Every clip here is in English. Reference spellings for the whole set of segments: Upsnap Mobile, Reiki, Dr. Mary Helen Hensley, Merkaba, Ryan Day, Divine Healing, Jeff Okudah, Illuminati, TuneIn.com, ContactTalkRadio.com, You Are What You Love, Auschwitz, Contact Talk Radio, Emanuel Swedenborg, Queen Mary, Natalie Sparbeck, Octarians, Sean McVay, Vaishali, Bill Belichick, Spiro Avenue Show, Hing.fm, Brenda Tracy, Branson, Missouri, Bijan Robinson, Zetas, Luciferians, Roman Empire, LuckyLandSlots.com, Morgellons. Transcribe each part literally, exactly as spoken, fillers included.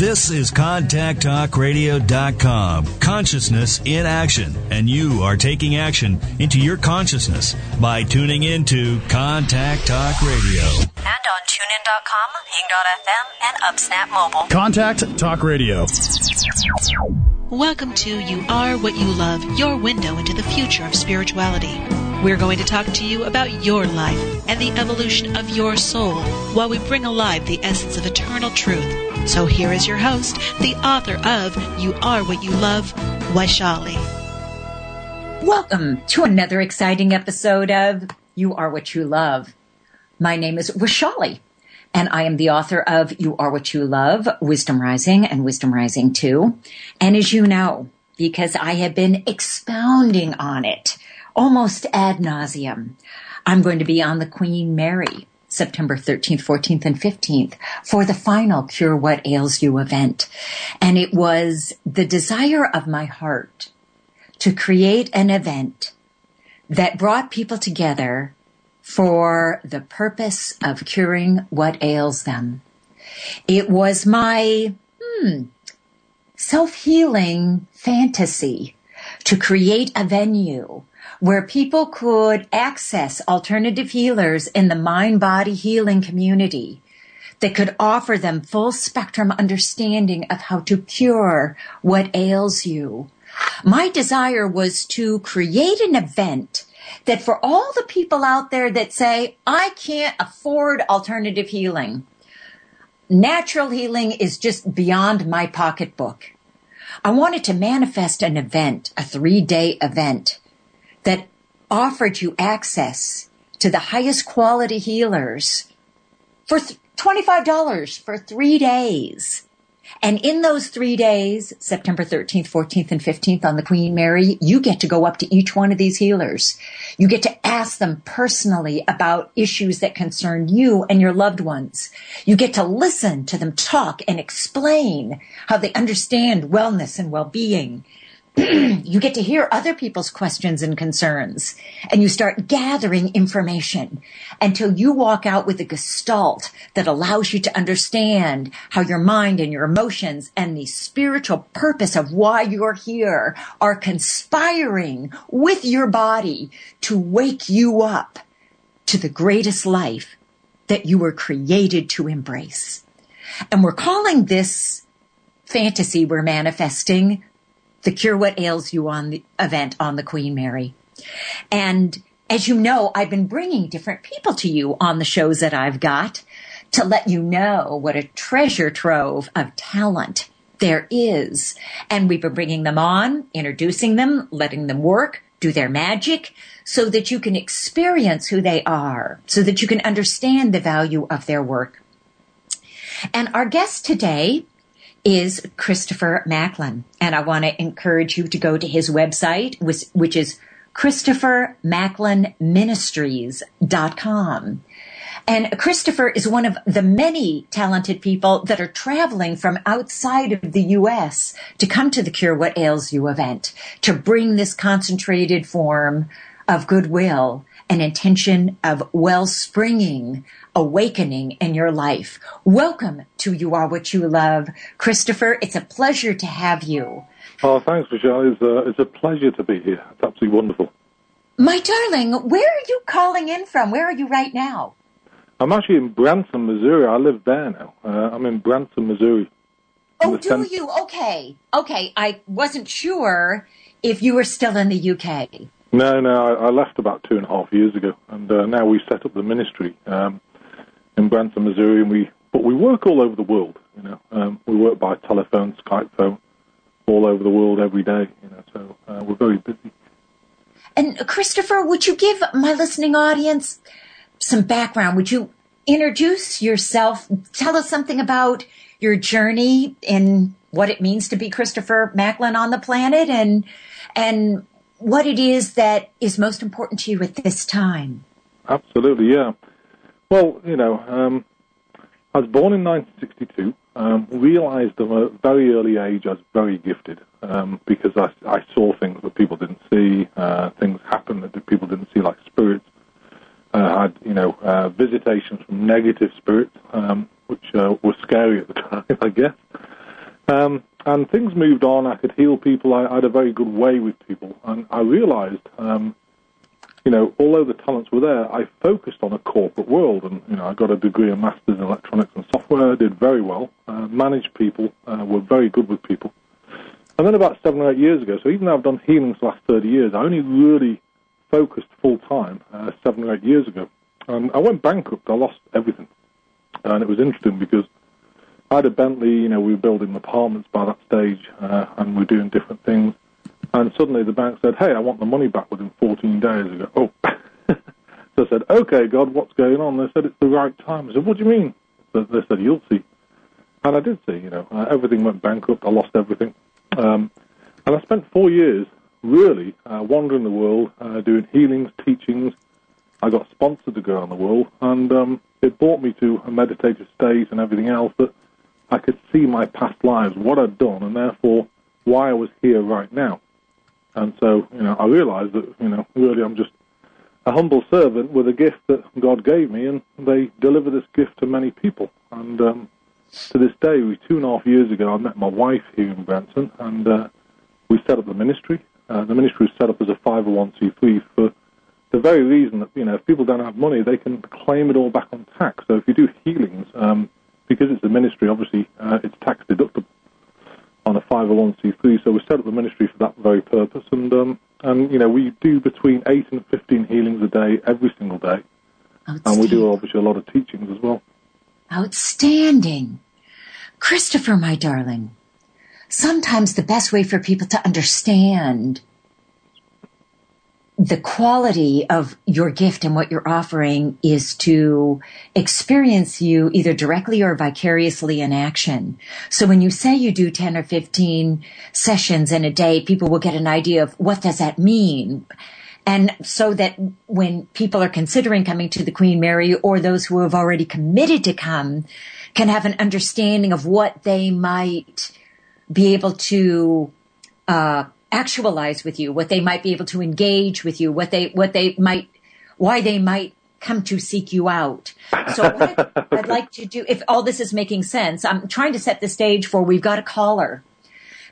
This is Contact Talk Radio dot com, consciousness in action, and you are taking action into your consciousness by tuning into Contact Talk Radio. And on TuneIn dot com, Hing dot f m, and Upsnap Mobile. Contact Talk Radio. Welcome to You Are What You Love, your window into the future of spirituality. We're going to talk to you about your life and the evolution of your soul while we bring alive the essence of eternal truth. So here is your host, the author of You Are What You Love, Vaishali. Welcome to another exciting episode of You Are What You Love. My name is Vaishali, and I am the author of You Are What You Love, Wisdom Rising and Wisdom Rising two. And as you know, because I have been expounding on it, almost ad nauseum, I'm going to be on the Queen Mary, September thirteenth, fourteenth, and fifteenth for the final Cure What Ails You event. And it was the desire of my heart to create an event that brought people together for the purpose of curing what ails them. It was my hmm, self-healing fantasy to create a venue where people could access alternative healers in the mind-body healing community that could offer them full spectrum understanding of how to cure what ails you. My desire was to create an event that for all the people out there that say, I can't afford alternative healing, natural healing is just beyond my pocketbook. I wanted to manifest an event, a three-day event, that offered you access to the highest quality healers for twenty-five dollars for three days. And in those three days, September thirteenth, fourteenth, and fifteenth on the Queen Mary, you get to go up to each one of these healers. You get to ask them personally about issues that concern you and your loved ones. You get to listen to them talk and explain how they understand wellness and well-being. You get to hear other people's questions and concerns, and you start gathering information until you walk out with a gestalt that allows you to understand how your mind and your emotions and the spiritual purpose of why you're here are conspiring with your body to wake you up to the greatest life that you were created to embrace. And we're calling this fantasy we're manifesting the Cure What Ails You on the event on the Queen Mary. And as you know, I've been bringing different people to you on the shows that I've got to let you know what a treasure trove of talent there is. And we've been bringing them on, introducing them, letting them work, do their magic, so that you can experience who they are, so that you can understand the value of their work. And our guest today is Christopher Macklin. And I want to encourage you to go to his website, which, which is Christopher Macklin Ministries dot com. And Christopher is one of the many talented people that are traveling from outside of the U S to come to the Cure What Ails You event, to bring this concentrated form of goodwill and intention of wellspringing, awakening in your life. Welcome to You Are What You Love. Christopher, it's a pleasure to have you. Oh, thanks, Vaishali. It's, uh, it's a pleasure to be here. It's absolutely wonderful. My darling, where are you calling in from? Where are you right now? I'm actually in Branson, Missouri. I live there now. Uh, I'm in Branson, Missouri. Oh, do center. you? Okay. Okay. I wasn't sure if you were still in the U K. No, no. I, I left about two and a half years ago, and uh, now we set up the ministry Um in Branson, Missouri, and we but we work all over the world. You know, um, we work by telephone, Skype phone, all over the world every day. You know, so uh, we're very busy. And Christopher, would you give my listening audience some background? Would you introduce yourself? Tell us something about your journey in what it means to be Christopher Macklin on the planet, and and what it is that is most important to you at this time. Absolutely, yeah. Well, you know, um, I was born in nineteen sixty-two, um, realized at a very early age I was very gifted um, because I, I saw things that people didn't see, uh, things happen that people didn't see, like spirits. Uh, I had, you know, uh, visitations from negative spirits, um, which uh, were scary at the time, I guess. Um, and things moved on. I could heal people. I, I had a very good way with people. And I realized, um, you know, although the talents were there, I focused on a corporate world. And, you know, I got a degree, a master's in electronics and software, did very well, uh, managed people, uh, were very good with people. And then about seven or eight years ago, so even though I've done healings the last thirty years, I only really focused full-time uh, seven or eight years ago. And I went bankrupt. I lost everything. And it was interesting because I had a Bentley, you know, we were building apartments by that stage, uh, and we were doing different things. And suddenly the bank said, hey, I want the money back within fourteen days. I go, oh. So I said, okay, God, what's going on? They said, it's the right time. I said, what do you mean? So they said, you'll see. And I did see, you know. Uh, everything went bankrupt. I lost everything. Um, and I spent four years really uh, wandering the world, uh, doing healings, teachings. I got sponsored to go around the world, and um, it brought me to a meditative state and everything else that I could see my past lives, what I'd done, and therefore why I was here right now. And so, you know, I realized that, you know, really I'm just a humble servant with a gift that God gave me, and they deliver this gift to many people. And um, to this day, two and a half years ago, I met my wife here in Branson, and uh, we set up the ministry. Uh, the ministry was set up as a five oh one c three for the very reason that, you know, if people don't have money, they can claim it all back on tax. So if you do healings, um, because it's a ministry, obviously uh, it's tax deductible on a five oh one c three. So we set up the ministry for that very purpose. And, um, and you know, we do between eight and fifteen healings a day, every single day. And we do, obviously, a lot of teachings as well. Outstanding. Christopher, my darling. Sometimes the best way for people to understand the quality of your gift and what you're offering is to experience you either directly or vicariously in action. So when you say you do ten or fifteen sessions in a day, people will get an idea of what does that mean? And so that when people are considering coming to the Queen Mary, or those who have already committed to come, can have an understanding of what they might be able to uh, actualize with you, what they might be able to engage with you, what they what they might, why they might come to seek you out. So what I'd, I'd like to do, if all this is making sense, I'm trying to set the stage for we've got a caller.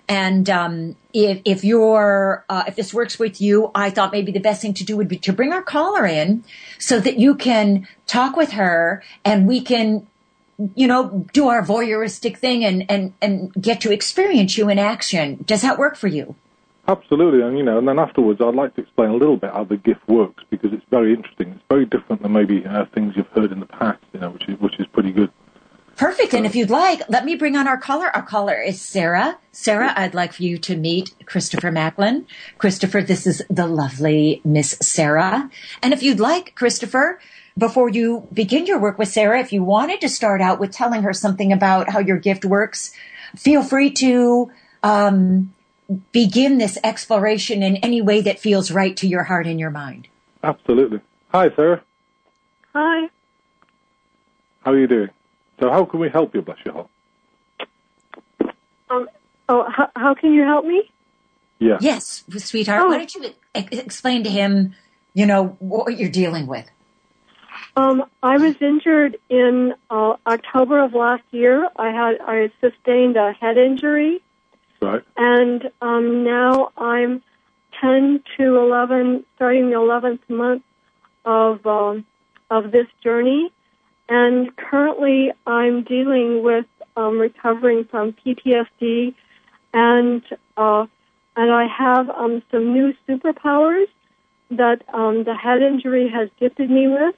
And um, if if you're uh, if this works with you, I thought maybe the best thing to do would be to bring our caller in so that you can talk with her and we can, you know, do our voyeuristic thing and, and, and get to experience you in action. Does that work for you? Absolutely. And, you know, and then afterwards, I'd like to explain a little bit how the gift works, because it's very interesting. It's very different than maybe uh, things you've heard in the past, you know, which is, which is pretty good. Perfect. So. And if you'd like, let me bring on our caller. Our caller is Sarah. Sarah, I'd like for you to meet Christopher Macklin. Christopher, this is the lovely Miss Sarah. And if you'd like, Christopher, before you begin your work with Sarah, if you wanted to start out with telling her something about how your gift works, feel free to um, begin this exploration in any way that feels right to your heart and your mind. Absolutely. Hi, Sarah. Hi. How are you doing? So how can we help you, bless your heart? Um, oh, how, how can you help me? Yeah. Yes, sweetheart. Oh. Why don't you explain to him, you know, what you're dealing with? Um, I was injured in uh, October of last year. I had I sustained a head injury, right? And um, now I'm ten to eleven, starting the eleventh month of um, of this journey, and currently I'm dealing with um, recovering from P T S D, and uh, and I have um, some new superpowers that um, the head injury has gifted me with.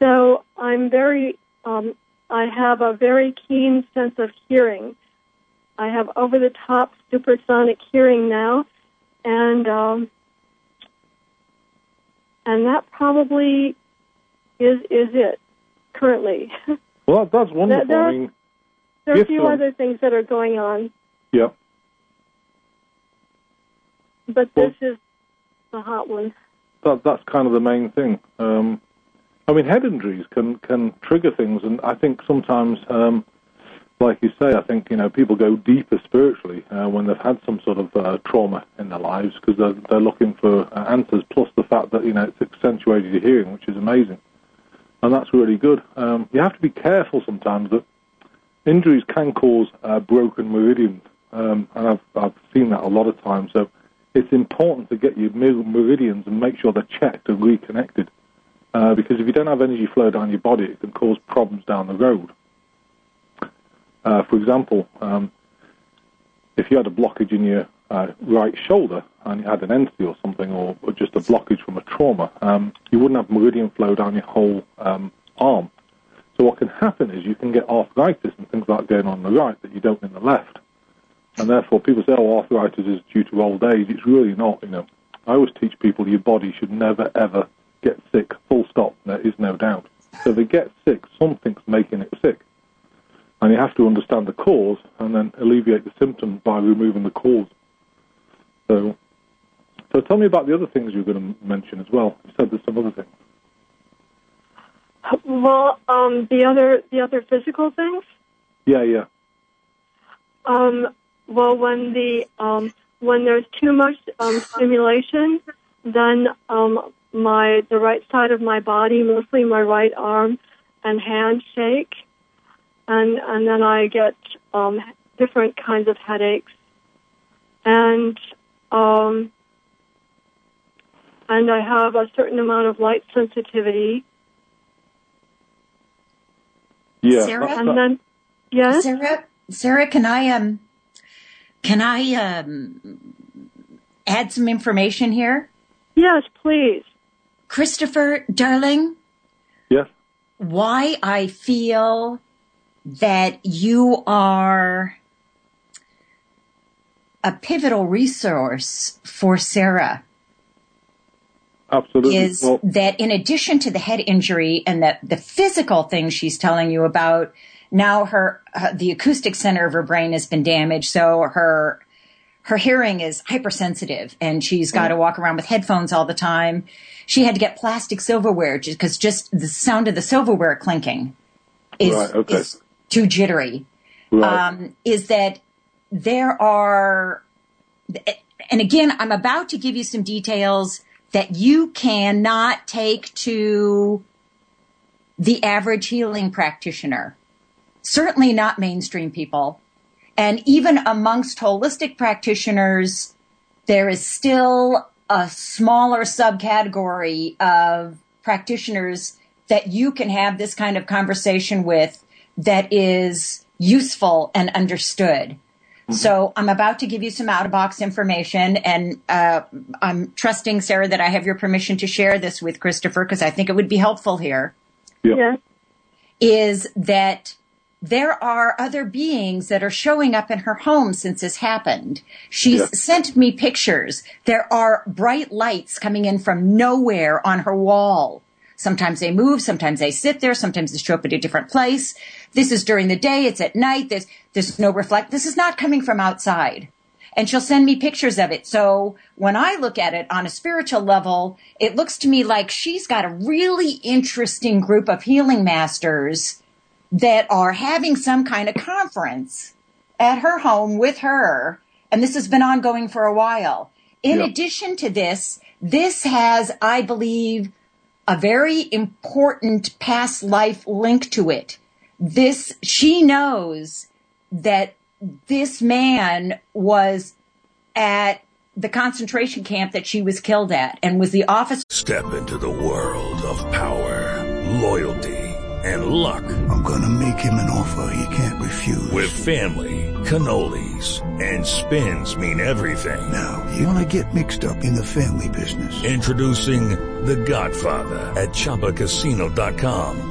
So I'm very, um, I have a very keen sense of hearing. I have over-the-top supersonic hearing now, and um, and that probably is is it currently. Well, that's wonderful. That, that, I mean, There are yes, a few sir. other things that are going on. Yeah. But well, this is the hot one. That, that's kind of the main thing. Um, I mean, head injuries can, can trigger things, and I think sometimes, um, like you say, I think, you know, people go deeper spiritually uh, when they've had some sort of uh, trauma in their lives because they're, they're looking for uh, answers, plus the fact that, you know, it's accentuated your hearing, which is amazing. And that's really good. Um, you have to be careful sometimes that injuries can cause uh, broken meridians, um, and I've, I've seen that a lot of times. So it's important to get your meridians and make sure they're checked and reconnected, uh, because if you don't have energy flow down your body, it can cause problems down the road. Uh, for example, um, if you had a blockage in your uh, right shoulder and you had an entity or something, or, or just a blockage from a trauma, um, you wouldn't have meridian flow down your whole um, arm. So what can happen is you can get arthritis and things like going on in the right that you don't in the left. And therefore people say, oh, arthritis is due to old age. It's really not, you know. I always teach people your body should never, ever get sick, full stop. There is no doubt. So if they get sick, something's making it sick. And you have to understand the cause and then alleviate the symptoms by removing the cause. So, so tell me about the other things you were going to mention as well. You said there's some other things. Well, um, the other the other physical things. Yeah, yeah. Um, well, when the um, when there's too much um, stimulation, then um, my the right side of my body, mostly my right arm and hand, shake, and and then I get um, different kinds of headaches, and um, and I have a certain amount of light sensitivity. Yeah. Sarah, and then, yes? Sarah, Sarah, can I um, can I um, add some information here? Yes, please. Christopher, darling. Yes. Why I feel that you are a pivotal resource for Sarah. Absolutely. Is well, that in addition to the head injury and the, the physical thing she's telling you about, now her, uh, the acoustic center of her brain has been damaged, so her her hearing is hypersensitive, and she's got to walk around with headphones all the time. She had to get plastic silverware because just the sound of the silverware clinking is, right, okay. is too jittery. Right. Um, is that there are, and again, I'm about to give you some details that you cannot take to the average healing practitioner, certainly not mainstream people. And even amongst holistic practitioners, there is still a smaller subcategory of practitioners that you can have this kind of conversation with that is useful and understood. So I'm about to give you some out-of-box information, and uh, I'm trusting, Sarah, that I have your permission to share this with Christopher because I think it would be helpful here. Yeah. yeah. Is that there are other beings that are showing up in her home since this happened. She's yeah. sent me pictures. There are bright lights coming in from nowhere on her wall. Sometimes they move, sometimes they sit there, sometimes they show up at a different place. This is during the day, it's at night, there's, there's no reflect. This is not coming from outside. And she'll send me pictures of it. So when I look at it on a spiritual level, it looks to me like she's got a really interesting group of healing masters that are having some kind of conference at her home with her. And this has been ongoing for a while. In yeah. addition to this, this has, I believe, a very important past life link to it. This, she knows that this man was at the concentration camp that she was killed at and was the officer. Step into the world of power, loyalty, and luck. I'm going to make him an offer he can't refuse. With family, cannolis, and spins mean everything. Now, you want to get mixed up in the family business. Introducing The Godfather at Chumba Casino dot com.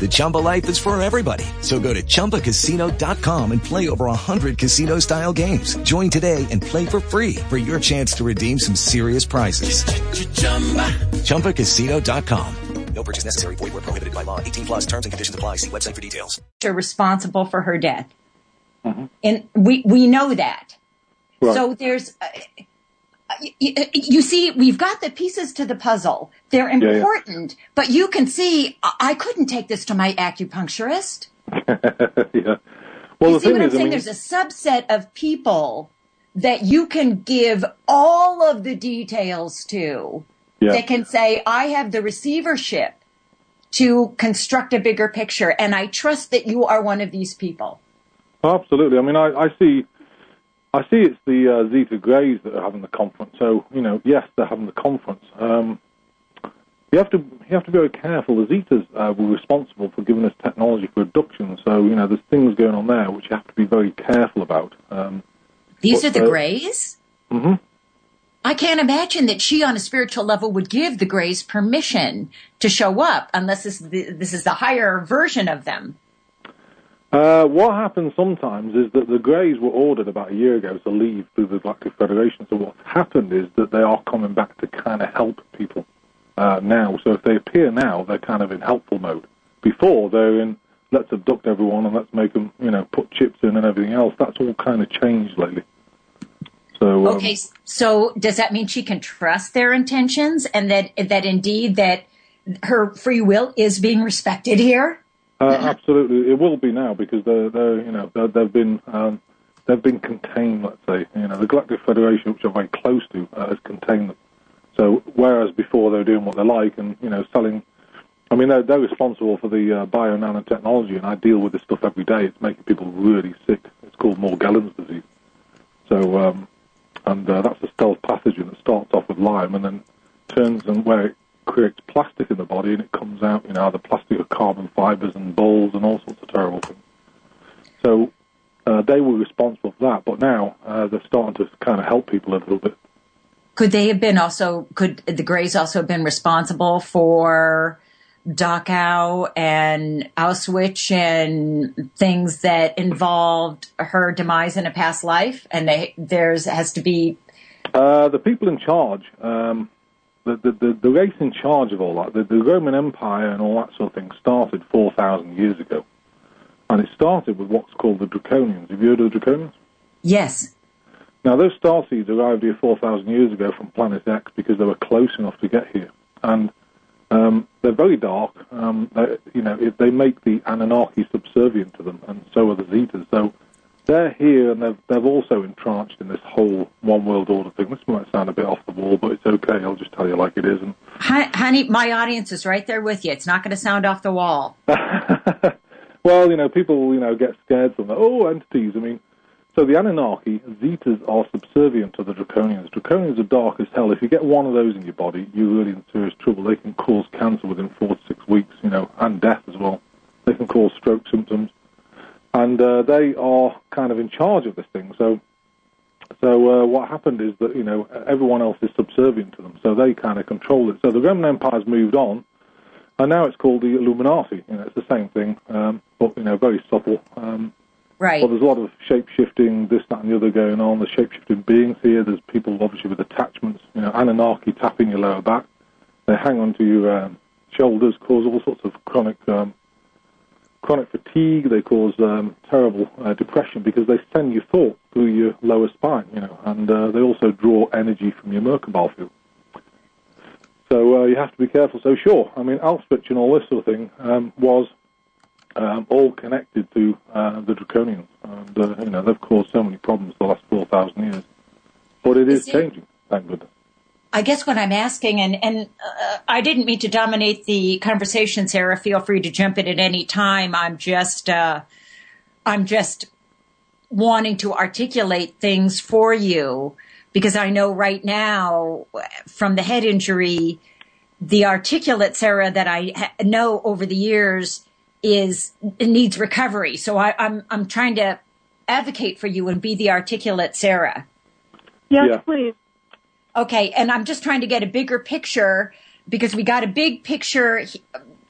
The Chumba life is for everybody. So go to Chumba Casino dot com and play over one hundred casino-style games. Join today and play for free for your chance to redeem some serious prizes. Ch-ch-chumba. Chumba Casino dot com. No purchase necessary. Void where prohibited by law. eighteen plus terms and conditions apply. See website for details. You're responsible for her death. Mm-hmm. And we, we know that. Right. So there's... Uh, You, you see, we've got the pieces to the puzzle. They're important, yeah, yeah. But you can see, I couldn't take this to my acupuncturist. Yeah. Well, you the see thing what I'm is, saying? I mean, there's a subset of people that you can give all of the details to. Yeah. That can say, I have the receivership to construct a bigger picture, and I trust that you are one of these people. Absolutely. I mean, I, I see... I see it's the uh, Zeta Greys that are having the conference. So, you know, yes, they're having the conference. Um, you have to you have to be very careful. The Zetas uh, were responsible for giving us technology for abduction. So, you know, there's things going on there which you have to be very careful about. Um, These but, are the uh, Greys? Mm-hmm. I can't imagine that she, on a spiritual level, would give the Greys permission to show up unless this, this is the higher version of them. Uh, what happens sometimes is that the Greys were ordered about a year ago to leave through the Galactic Federation. So what's happened is that they are coming back to kind of help people uh, now. So if they appear now, they're kind of in helpful mode. Before, they're in, let's abduct everyone and let's make them, you know, put chips in and everything else. That's all kind of changed lately. So um, okay, so does that mean she can trust their intentions and that that indeed that her free will is being respected here? Uh, absolutely, it will be now because they're, they're you know, they're, they've been um, they've been contained. Let's say, you know, the Galactic Federation, which I'm very close to, uh, has contained them. So whereas before they were doing what they like and you know selling, I mean they're, they're responsible for the uh, bio nanotechnology, and I deal with this stuff every day. It's making people really sick. It's called Morgellons disease. So um, and uh, that's a stealth pathogen that starts off with Lyme and then turns and where it creates plastic in the body and it comes out, you know, either plastic or carbon fibers and balls and all sorts of terrible things. So uh, they were responsible for that, but now uh, they're starting to kind of help people a little bit. Could they have been also, could the Greys also have been responsible for Dachau and Auschwitz and things that involved her demise in a past life? And they, there's has to be... Uh, the people in charge... Um, The, the, the race in charge of all that, the, the Roman Empire and all that sort of thing started four thousand years ago. And it started with what's called the Draconians. Have you heard of the Draconians? Yes. Now, those starseeds arrived here four thousand years ago from Planet X because they were close enough to get here. And um, they're very dark. Um, they're, you know, it, they make the Anunnaki subservient to them, and so are the Zetas. So they're here, and they've, they've also entrenched in this whole One World Order thing. This might sound a bit off the wall, but it's okay. I'll just tell you like it is. And honey, my audience is right there with you. It's not going to sound off the wall. Well, you know, people, you know, get scared from that. Oh, entities. I mean, so the Anunnaki, Zetas, are subservient to the Draconians. Draconians are dark as hell. If you get one of those in your body, you're really in serious trouble. They can cause cancer within four to six weeks, you know, and death as well. They can cause stroke symptoms. And uh, they are kind of in charge of this thing. So so uh, what happened is that, you know, everyone else is subservient to them. So they kind of control it. So the Roman Empire's moved on, and now it's called the Illuminati. You know, it's the same thing, um, but, you know, very subtle. Um, right. But there's a lot of shape-shifting, this, that, and the other going on. There's shape-shifting beings here. There's people, obviously, with attachments. You know, Anunnaki tapping your lower back. They hang onto your um, shoulders, cause all sorts of chronic... Um, Chronic fatigue, they cause um, terrible uh, depression because they send your thought through your lower spine, you know, and uh, they also draw energy from your Merkaba field. So uh, you have to be careful. So sure, I mean, Auschwitz and all this sort of thing um, was um, all connected to uh, the Draconians. And, uh, you know, they've caused so many problems the last four thousand years. But it is, is it- changing, thank goodness. I guess what I'm asking, and, and uh, I didn't mean to dominate the conversation, Sarah. Feel free to jump in at any time. I'm just, uh, I'm just wanting to articulate things for you, because I know right now from the head injury, the articulate Sarah that I ha- know over the years is needs recovery. So I, I'm I'm trying to advocate for you and be the articulate Sarah. Yes, yeah. Please. Okay, and I'm just trying to get a bigger picture, because we got a big picture he-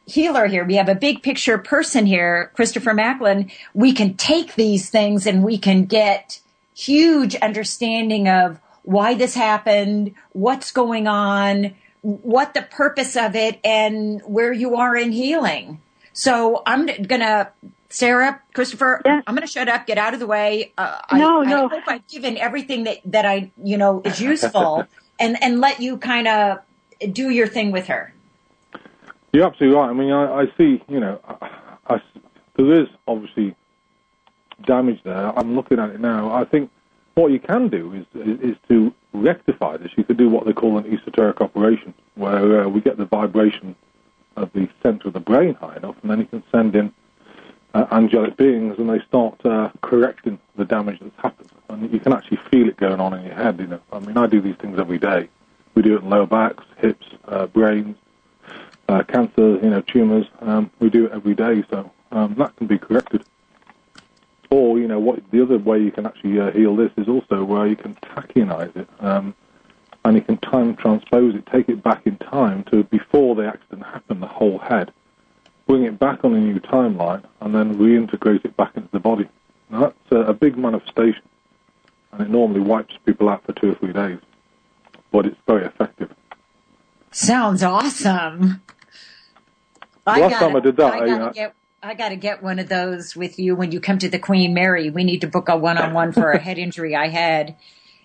healer here. We have a big picture person here, Christopher Macklin. We can take these things and we can get huge understanding of why this happened, what's going on, what the purpose of it, and where you are in healing. So I'm going to, Sarah, Christopher, yes. I'm going to shut up, get out of the way. Uh, no, I, no. I hope I've given everything that, that I, you know, is useful and, and let you kind of do your thing with her. You're absolutely right. I mean, I, I see, you know, I, I, there is obviously damage there. I'm looking at it now. I think what you can do is, is, is to rectify this. You could do what they call an esoteric operation, where uh, we get the vibration of the center of the brain high enough, and then you can send in uh, angelic beings, and they start uh, correcting the damage that's happened. And you can actually feel it going on in your head, you know. I mean, I do these things every day. We do it in lower backs, hips, uh, brains, uh, cancer, you know, tumours. Um, we do it every day, so um, that can be corrected. Or, you know, what the other way you can actually uh, heal this is also where you can tachyonize it, um, and you can time transpose it, take it back in time to before the accident happened, the whole head, bring it back on a new timeline, and then reintegrate it back into the body. Now, that's uh, a big manifestation, and it normally wipes people out for two or three days, but it's very effective. Sounds awesome. I Last gotta, time I did that, I, I, you know, get, I got to get one of those with you when you come to the Queen Mary. We need to book a one-on-one for a head injury I had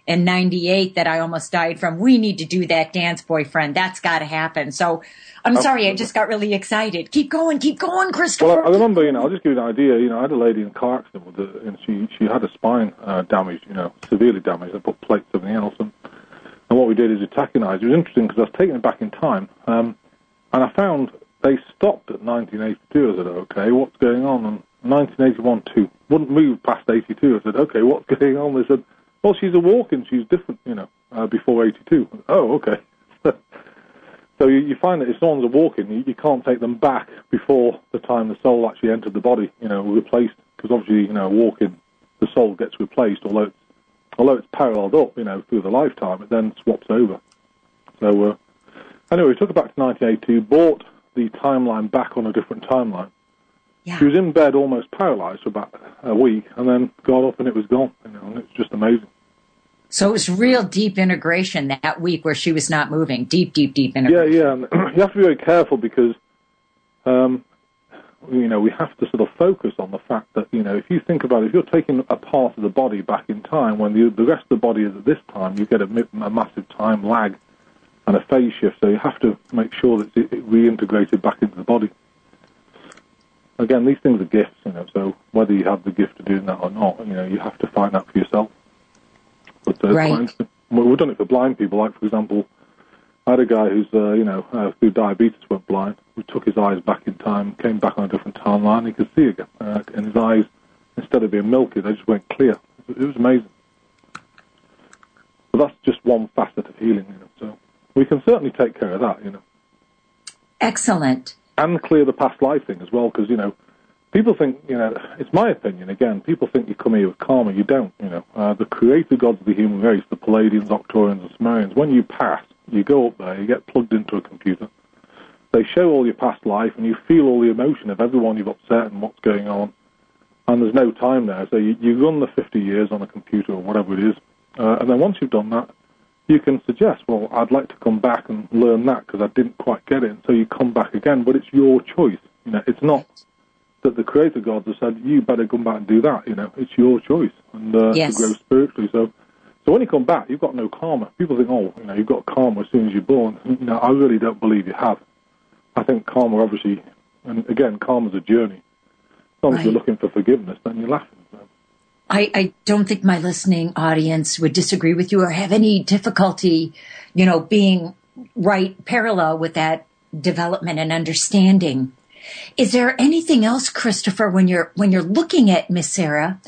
in ninety-eight that I almost died from. We need to do that dance, boyfriend. That's got to happen. So I'm oh, sorry. I just got really excited. Keep going. Keep going, Christopher. Well, I remember, you know, I'll just give you an idea. You know, I had a lady in a car accident with the, and she, she had a spine uh, damaged, you know, severely damaged. I put plates and everything else in. And what we did is we tachyonized. It was interesting because I was taking it back in time, um, and I found they stopped at nineteen eighty-two. I said, okay, what's going on? And nineteen eighty-one, too. Wouldn't move past eighty-two. I said, okay, what's going on? They said, well, she's a walking. She's different, you know, uh, before eighty-two. Said, oh, okay. So you, you find that if someone's a walking, you, you can't take them back before the time the soul actually entered the body, you know, replaced. Because obviously, you know, walking, the soul gets replaced, although it's Although it's paralleled up, you know, through the lifetime, it then swaps over. So, uh, anyway, we took her back to nineteen eighty-two, brought the timeline back on a different timeline. Yeah. She was in bed almost paralyzed for about a week, and then got up and it was gone, you know, and it's just amazing. So it was real deep integration that week where she was not moving, deep, deep, deep integration. Yeah, yeah, and you have to be very careful because, um, you know, we have to sort of focus on the fact that, you know, if you think about it, if you're taking a part of the body back in time, when the, the rest of the body is at this time, you get a, a massive time lag and a phase shift, so you have to make sure that it's it reintegrated back into the body. Again, these things are gifts, you know, so whether you have the gift of doing that or not, you know, you have to find out for yourself. But uh, right. Well, we've done it for blind people, like, for example, I had a guy who's, uh, you know, uh, through diabetes went blind. We took his eyes back in time, came back on a different timeline. He could see again. Uh, and his eyes, instead of being milky, they just went clear. It was amazing. But that's just one facet of healing, you know. So we can certainly take care of that, you know. Excellent. And clear the past life thing as well, because, you know, people think, you know, it's my opinion, again, people think you come here with karma. You don't, you know. Uh, the creator gods of the human race, the Palladians, Octarians, and Sumerians, when you pass, you go up there, you get plugged into a computer, they show all your past life, and you feel all the emotion of everyone you've upset and what's going on, and there's no time there, so you, you run the fifty years on a computer or whatever it is, uh, and then once you've done that, you can suggest, well, I'd like to come back and learn that because I didn't quite get it, and so you come back again, but it's your choice. You know, it's not that the creator gods have said, you better come back and do that, you know, it's your choice, and uh, yes. to grow spiritually, so... So when you come back, you've got no karma. People think, oh, you know, you've got karma as soon as you're born. You know, I really don't believe you have. I think karma, obviously, and again, karma's a journey. As long as you're looking for forgiveness, then you're laughing. I, I don't think my listening audience would disagree with you or have any difficulty, you know, being right parallel with that development and understanding. Is there anything else, Christopher, when you're when you're looking at Miss Sarah?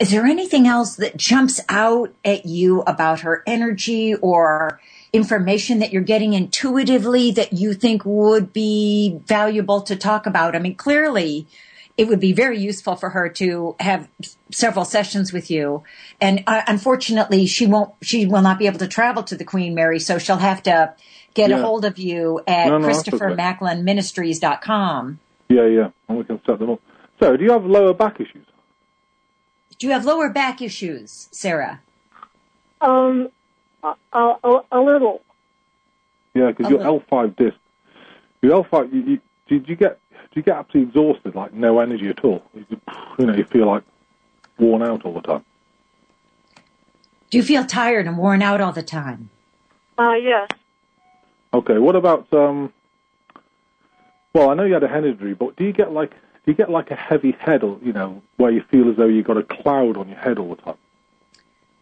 Is there anything else that jumps out at you about her energy or information that you're getting intuitively that you think would be valuable to talk about? I mean, clearly, it would be very useful for her to have several sessions with you. And uh, unfortunately, she won't, she will not be able to travel to the Queen Mary, so she'll have to get yeah. a hold of you at no, no, Christopher Macklin Ministries dot com. Yeah, yeah. And we can set them up. So, do you have lower back issues? Do you have lower back issues, Sarah? Um, a, a, a little. Yeah, because your L five disc, your L five, you, you, did you get... Do you get absolutely exhausted, like no energy at all? You know, you feel like worn out all the time. Do you feel tired and worn out all the time? Uh, yes. Okay, what about, um, well, I know you had a head injury, but do you get like, do you get like a heavy head, or, you know, where you feel as though you've got a cloud on your head all the time?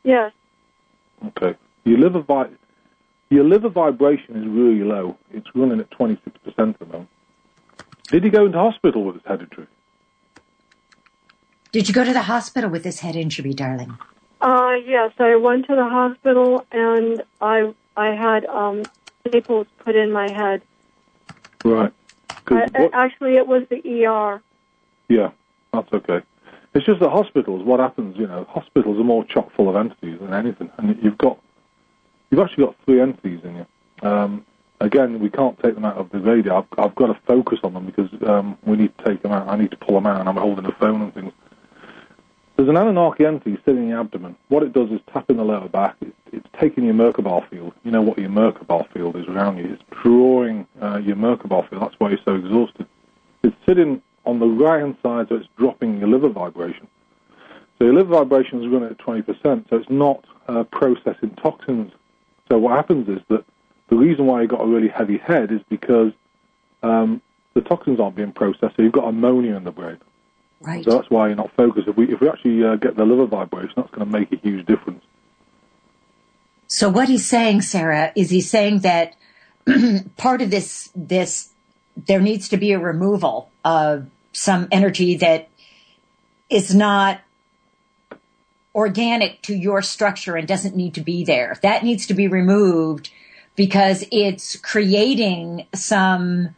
Yes. Okay. Your liver, vi- your liver vibration is really low. It's running at twenty-six percent at the moment. Did he go into hospital with his head injury? Did you go to the hospital with this head injury, darling? Uh, yes, I went to the hospital, and I I had um, staples put in my head. Right. I, what, actually, it was the E R. Yeah, that's okay. It's just the hospitals. What happens, you know, hospitals are more chock full of entities than anything, and you've got you've actually got three entities in you. Um, Again, we can't take them out of the radio. I've, I've got to focus on them because um, we need to take them out. I need to pull them out, and I'm holding the phone and things. There's an Anunnaki entity sitting in the abdomen. What it does is tapping the lower back. It, it's taking your Merkaba field. You know what your Merkaba field is around you. It's drawing uh, your Merkaba field. That's why you're so exhausted. It's sitting on the right-hand side, so it's dropping your liver vibration. So your liver vibration is running at twenty percent, so it's not uh, processing toxins. So what happens is that the reason why you've got a really heavy head is because um, the toxins aren't being processed, so you've got ammonia in the brain. Right. So that's why you're not focused. If we if we actually uh, get the liver vibration, that's going to make a huge difference. So what he's saying, Sarah, is he's saying that part of this, this there needs to be a removal of some energy that is not organic to your structure and doesn't need to be there. That needs to be removed because it's creating some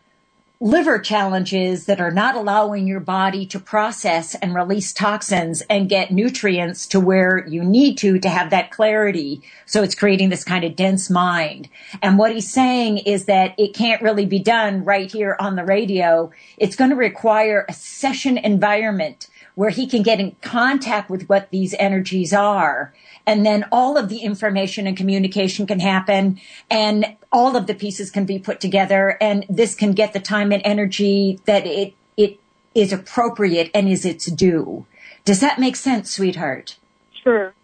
liver challenges that are not allowing your body to process and release toxins and get nutrients to where you need to, to have that clarity. So it's creating this kind of dense mind. And what he's saying is that it can't really be done right here on the radio. It's going to require a session environment where he can get in contact with what these energies are. And then all of the information and communication can happen, and all of the pieces can be put together, and this can get the time and energy that it it is appropriate and is its due. Does that make sense, sweetheart? Sure.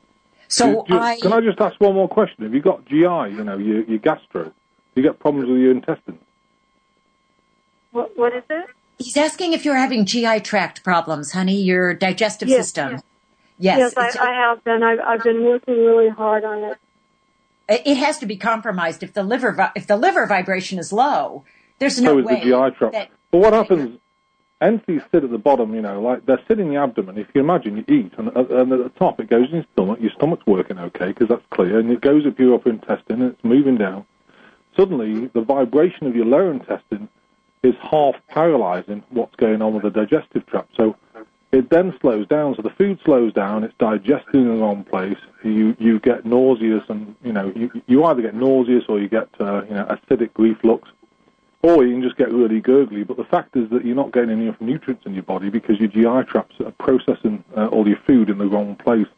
So do, do, I can I just ask one more question? Have you got G I? You know, your, your gastro. Do you get problems with your intestines? What what is it? He's asking if you're having G I tract problems, honey. Your digestive yes, system. Yes. Yes, yes I, I have been. I've, I've been working really hard on it. It has to be compromised if the liver vi- if the liver vibration is low. There's no so is way. The G I tract. That, but what happens? Entities sit at the bottom. You know, like they're sitting in the abdomen. If you imagine, you eat, and, and at the top it goes in your stomach. Your stomach's working okay because that's clear, and it goes up your upper intestine and it's moving down. Suddenly, the vibration of your lower intestine is half paralyzing what's going on with the digestive tract. So it then slows down, so the food slows down, it's digesting in the wrong place, you you get nauseous, and, you know, you, you either get nauseous or you get, uh, you know, acidic reflux, or you can just get really gurgly, but the fact is that you're not getting any enough nutrients in your body because your G I traps are processing uh, all your food in the wrong place.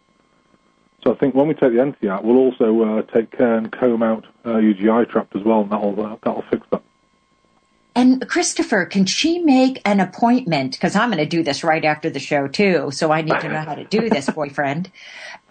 So I think when we take the entity out, we'll also uh, take care and comb out uh, your G I tract as well, and that'll, uh, that'll fix that. And Christopher, can she make an appointment? Because I'm going to do this right after the show, too, so I need to know how to do this, boyfriend.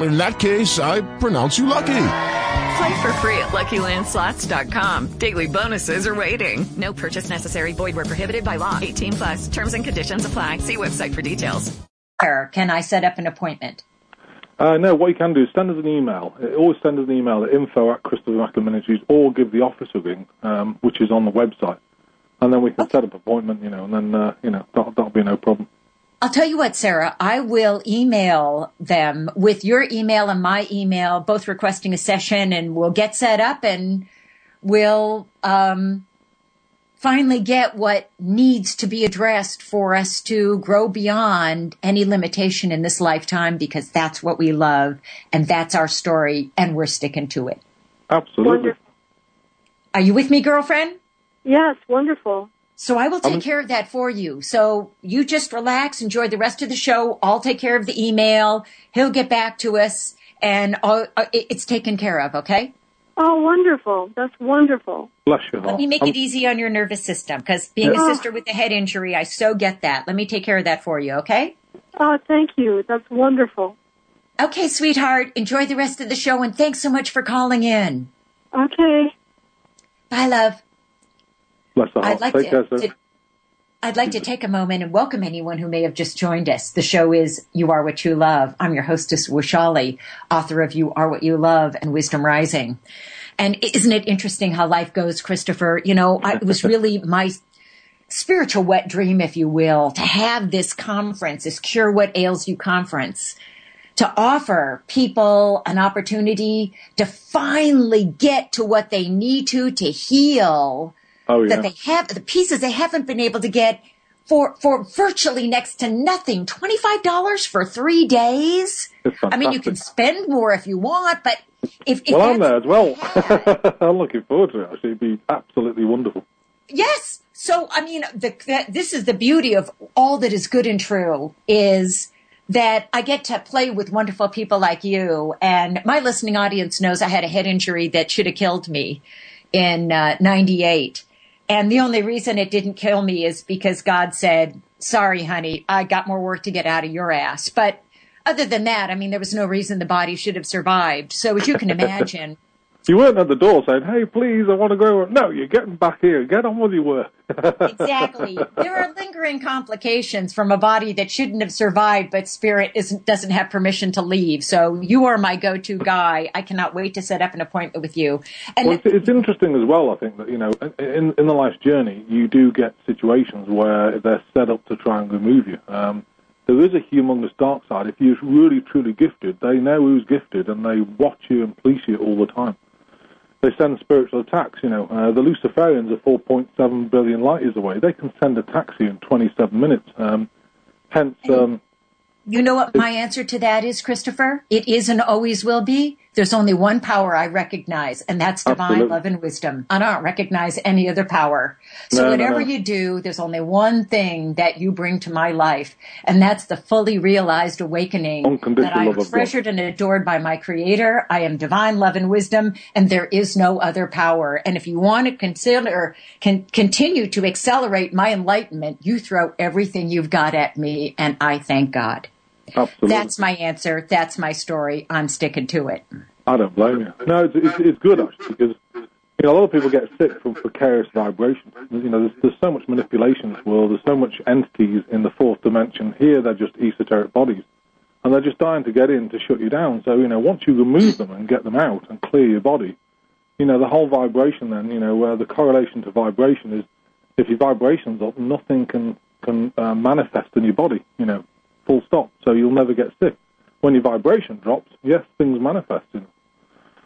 In that case, I pronounce you lucky. Play for free at lucky land slots dot com. Daily bonuses are waiting. No purchase necessary. Void where prohibited by law. eighteen plus. Terms and conditions apply. See website for details. Can I set up an appointment? Uh, no, what you can do is send us an email. Always send us an email at info at Christopher Macklin Ministries, or give the office a ring, um, which is on the website. And then we can okay. set up an appointment, you know, and then, uh, you know, that'll, that'll be no problem. I'll tell you what, Sarah, I will email them with your email and my email, both requesting a session, and we'll get set up and we'll um finally get what needs to be addressed for us to grow beyond any limitation in this lifetime, because that's what we love and that's our story and we're sticking to it. Absolutely. Wonderful. Are you with me, girlfriend? Yes, wonderful. So I will take um, care of that for you. So you just relax, enjoy the rest of the show. I'll take care of the email. He'll get back to us, and I'll, uh, it's taken care of, okay? Oh, wonderful. That's wonderful. Bless you. Let me make um, it easy on your nervous system, because being yeah. a sister with a head injury, I so get that. Let me take care of that for you, okay? Oh, uh, thank you. That's wonderful. Okay, sweetheart. Enjoy the rest of the show, and thanks so much for calling in. Okay. Bye, love. I'd like, to, to, I'd like to take a moment and welcome anyone who may have just joined us. The show is You Are What You Love. I'm your hostess, Vaishali, author of You Are What You Love and Wisdom Rising. And isn't it interesting how life goes, Christopher? You know, I, it was really my spiritual wet dream, if you will, to have this conference, this Cure What Ails You conference, to offer people an opportunity to finally get to what they need to, to heal. Oh, yeah. That they have the pieces they haven't been able to get for, for virtually next to nothing. twenty-five dollars for three days. I mean, you can spend more if you want, but if, if well, I'm there as well. Had, I'm looking forward to it. Actually, it'd be absolutely wonderful. Yes. So, I mean, the, the, this is the beauty of all that is good and true, is that I get to play with wonderful people like you. And my listening audience knows I had a head injury that should have killed me in uh, ninety-eight. And the only reason it didn't kill me is because God said, sorry, honey, I got more work to get out of your ass. But other than that, I mean, there was no reason the body should have survived. So as you can imagine. You weren't at the door saying, hey, please, I want to go. No, you're getting back here. Get on with your work. Exactly. There are lingering complications from a body that shouldn't have survived, but spirit isn't, doesn't have permission to leave. So you are my go-to guy. I cannot wait to set up an appointment with you. And well, it's, it's interesting as well, I think, that, you know, in, in the life's journey, you do get situations where they're set up to try and remove you. Um, there is a humongous dark side. If you're really, truly gifted, they know who's gifted, and they watch you and police you all the time. They send spiritual attacks, you know. Uh, the Luciferians are four point seven billion light years away. They can send a taxi in twenty-seven minutes. Um, hence, um, you know what my answer to that is, Christopher? It is and always will be. There's only one power I recognize, and that's divine absolutely. Love and wisdom. I don't recognize any other power. So no, whatever no, no. you do, there's only one thing that you bring to my life, and that's the fully realized awakening that I am treasured and adored by my Creator. I am divine love and wisdom, and there is no other power. And if you want to consider, can continue to accelerate my enlightenment, you throw everything you've got at me, and I thank God. Absolutely. That's my answer. That's my story. I'm sticking to it. I don't blame you. No, it's, it's, it's good, actually, because you know, a lot of people get sick from precarious vibrations. You know, there's, there's so much manipulation in this world. There's so much entities in the fourth dimension. Here, they're just esoteric bodies, and they're just dying to get in to shut you down. So, you know, once you remove them and get them out and clear your body, you know, the whole vibration then, you know, where the correlation to vibration is, if your vibration's up, nothing can, can uh, manifest in your body, you know. Full stop. So you'll never get sick. When your vibration drops, yes, things manifest. You know.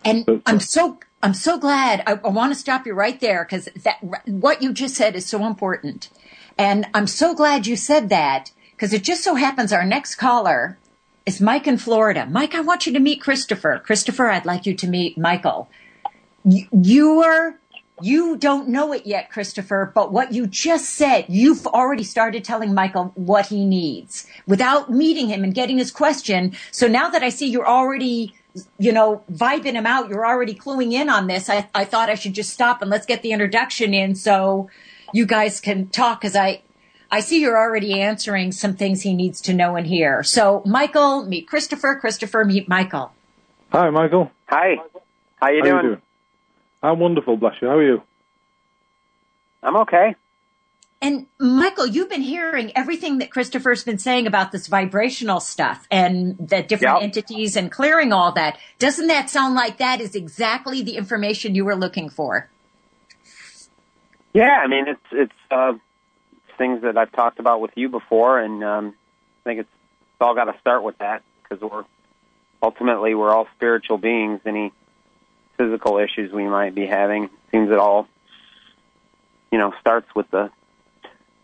And but, I'm so I'm so glad. I, I want to stop you right there, because that what you just said is so important. And I'm so glad you said that, because it just so happens our next caller is Mike in Florida. Mike, I want you to meet Christopher. Christopher, I'd like you to meet Michael. You're, you don't know it yet, Christopher, but what you just said, you've already started telling Michael what he needs without meeting him and getting his question. So now that I see you're already, you know, vibing him out, you're already cluing in on this, I, I thought I should just stop and let's get the introduction in so you guys can talk, because I, I see you're already answering some things he needs to know and hear. So Michael, meet Christopher. Christopher, meet Michael. Hi, Michael. Hi. How you How doing? You doing? I'm wonderful, bless you. How are you? I'm okay. And, Michael, you've been hearing everything that Christopher's been saying about this vibrational stuff and the different yep. entities and clearing all that. Doesn't that sound like that is exactly the information you were looking for? Yeah, I mean, it's it's uh, things that I've talked about with you before, and um, I think it's, it's all got to start with that, because we're ultimately we're all spiritual beings. Any physical issues we might be having, seems it all, you know, starts with the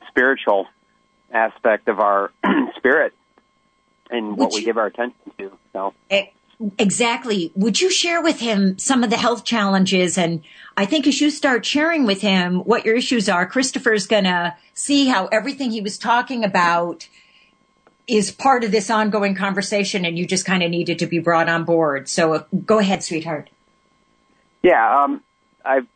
spiritual aspect of our spirit and would what you, we give our attention to. So exactly. Would you share with him some of the health challenges? And I think as you start sharing with him what your issues are, Christopher's going to see how everything he was talking about is part of this ongoing conversation, and you just kind of needed to be brought on board. So uh, go ahead, sweetheart. Yeah, um, I've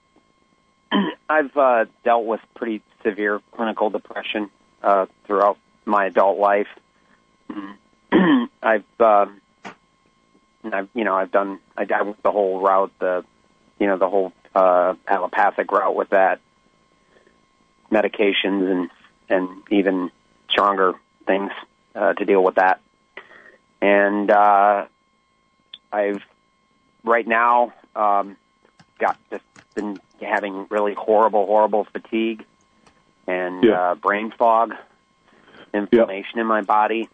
I've uh, dealt with pretty severe clinical depression uh, throughout my adult life. I've, uh, I've, you know, I've done I, I went the whole route, the you know the whole uh, allopathic route with that, medications and and even stronger things uh, to deal with that. And uh, I've right now. Um, Got just been having really horrible, horrible fatigue and yeah. uh, brain fog, inflammation yeah. in my body,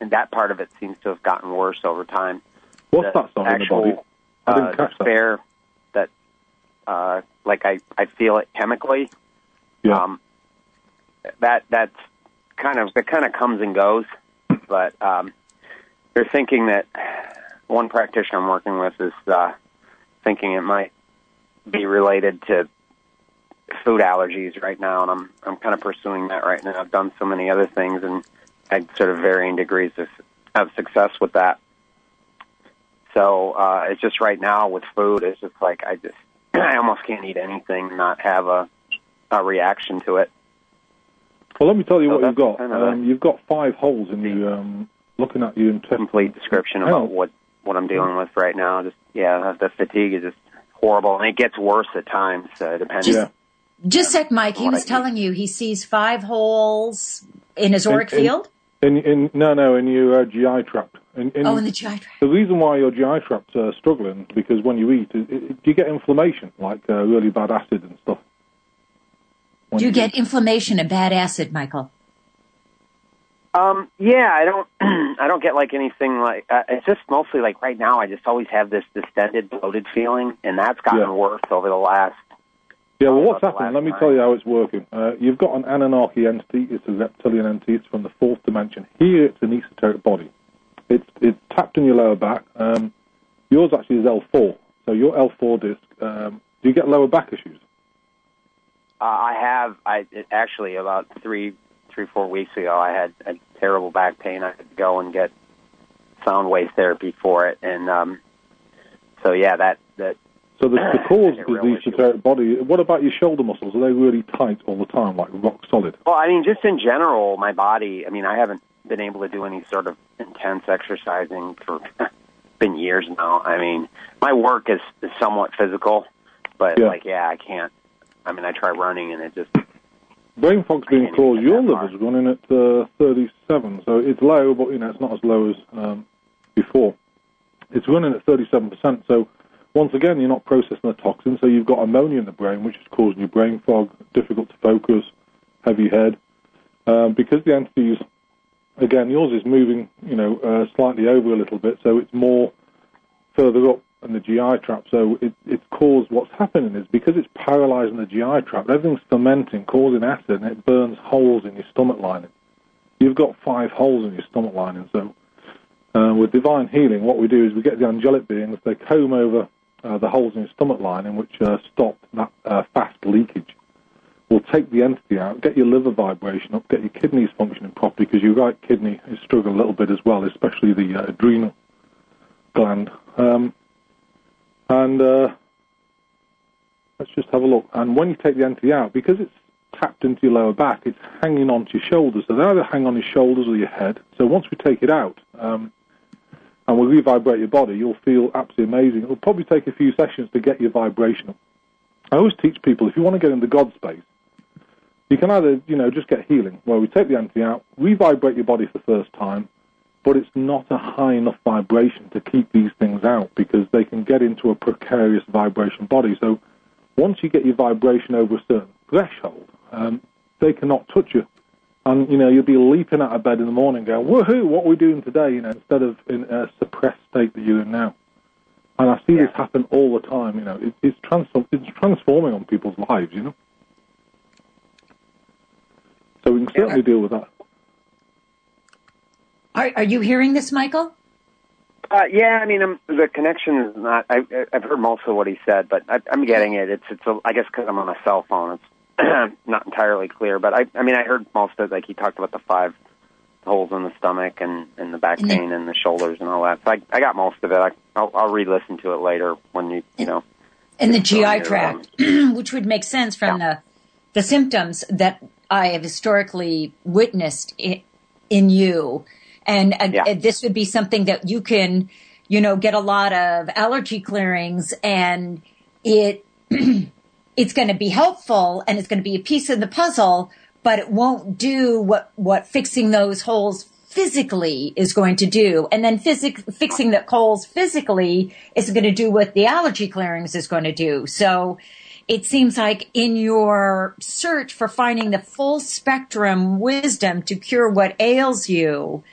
and that part of it seems to have gotten worse over time. What's the that actual, in the body? I didn't uh, catch despair that, that uh, like I, I feel it chemically. Yeah. Um, that that's kind of that kind of comes and goes, but um, they're thinking that one practitioner I'm working with is. Uh, thinking it might be related to food allergies right now, and I'm I'm kind of pursuing that right now. I've done so many other things, and had sort of varying degrees of, of success with that. So uh, it's just right now with food, it's just like I just I almost can't eat anything, not have a a reaction to it. Well, let me tell you so what you've got. Kind of um, you've got five holes in you. Um, looking at you in complete description about oh. what. What I'm dealing with right now, just yeah, the fatigue is just horrible, and it gets worse at times. Uh, depending, just, just like Mike, he was telling you he sees five holes in his auric field. In, in no, no, in your uh, G I tract. In, in, oh, in the G I tract. The reason why your G I tract uh, struggling is because when you eat, it, it, you get inflammation, like uh, really bad acid and stuff. When Do you, you get eat. inflammation and bad acid, Michael? Um, yeah, I don't, I don't get like anything like, uh, it's just mostly like right now I just always have this distended, bloated feeling, and that's gotten yeah. worse over the last. Yeah, well what's happened, let me time. tell you how it's working. Uh, you've got an Anunnaki entity, it's a reptilian entity, it's from the fourth dimension. Here it's an esoteric body. It's, it's tapped in your lower back. Um, yours actually is L four, so your L four disc, um, do you get lower back issues? Uh, I have, I actually about three... Three, four weeks ago, I had a terrible back pain. I could go and get sound wave therapy for it. And um, so, yeah, that... that so the, the cause is the esoteric body. What about your shoulder muscles? Are they really tight all the time, like rock solid? Well, I mean, just in general, my body... I mean, I haven't been able to do any sort of intense exercising for been years now. I mean, my work is, is somewhat physical, but, yeah. like, yeah, I can't... I mean, I try running, and it just... Brain fog's been caused. Your liver's running at uh, thirty-seven, so it's low, but you know it's not as low as um, before. It's running at thirty-seven percent, so once again you're not processing the toxin, so you've got ammonia in the brain, which is causing your brain fog, difficult to focus, heavy head. Um, because the entities, again, yours is moving, you know, uh, slightly over a little bit, so it's more further up in the G I tract, so it, it's caused what's happening is because it's paralyzing the G I tract, everything's fermenting, causing acid, and it burns holes in your stomach lining. You've got five holes in your stomach lining, so uh, with divine healing, what we do is we get the angelic beings, they comb over uh, the holes in his stomach line, in which uh, stop that uh, fast leakage. We'll take the entity out, get your liver vibration up, get your kidneys functioning properly, because your right kidney is struggling a little bit as well, especially the uh, adrenal gland. Um, and uh, let's just have a look. And when you take the entity out, because it's tapped into your lower back, it's hanging onto your shoulders. So they either hang on your shoulders or your head. So once we take it out, um, and we revibrate your body, you'll feel absolutely amazing. It'll probably take a few sessions to get your vibration up. I always teach people, if you want to get into God space, you can either, you know, just get healing, where we take the entity out, revibrate your body for the first time, but it's not a high enough vibration to keep these things out, because they can get into a precarious vibration body. So once you get your vibration over a certain threshold, um, they cannot touch you. And, you know, you'll be leaping out of bed in the morning going, woohoo, what are we doing today, you know, instead of in a suppressed state that you're in now. And I see yeah. this happen all the time, you know. It, it's, transform, it's transforming on people's lives, you know. So we can certainly yeah. deal with that. Are, are you hearing this, Michael? Uh, yeah, I mean, I'm, the connection is not... I, I've heard most of what he said, but I, I'm getting it. It's, it's a, I guess because I'm on a cell phone, it's not entirely clear. But, I, I mean, I heard most of it. Like, he talked about the five holes in the stomach and, and the back and pain the, and the shoulders and all that. So I, I got most of it. I, I'll, I'll re-listen to it later when you, you know... And the G I tract, which would make sense from yeah. the, the symptoms that I have historically witnessed in, in you... And uh, yeah. this would be something that you can, you know, get a lot of allergy clearings, and it it's going to be helpful, and it's going to be a piece of the puzzle, but it won't do what, what fixing those holes physically is going to do. And then physic- fixing the holes physically is going to do what the allergy clearings is going to do. So it seems like in your search for finding the full spectrum wisdom to cure what ails you,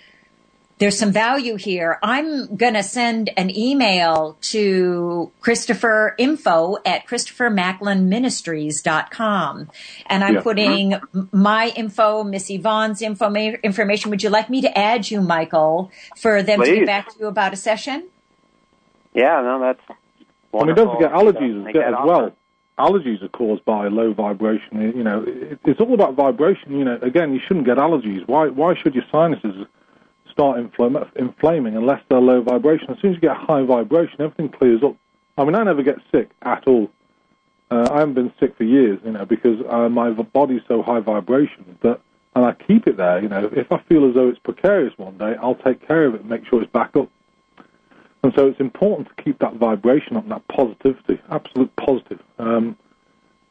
there's some value here. I'm going to send an email to Christopher info at christopher macklin ministries dot com. And I'm yeah. putting my info, Miss Yvonne's info, information. Would you like me to add you, Michael, for them Please. to get back to you about a session? Yeah, no, that's wonderful. And we don't forget allergies as offer. well. Allergies are caused by low vibration. You know, it, it's all about vibration. You know, again, you shouldn't get allergies. Why, why should your sinuses start infl- inflaming unless they're low vibration? As soon as you get high vibration, everything clears up. I mean, I never get sick at all. Uh, I haven't been sick for years, you know, because uh, my body's so high vibration that, and I keep it there, you know. If I feel as though it's precarious one day, I'll take care of it and make sure it's back up. And so it's important to keep that vibration up, and that positivity, absolute positive. Um,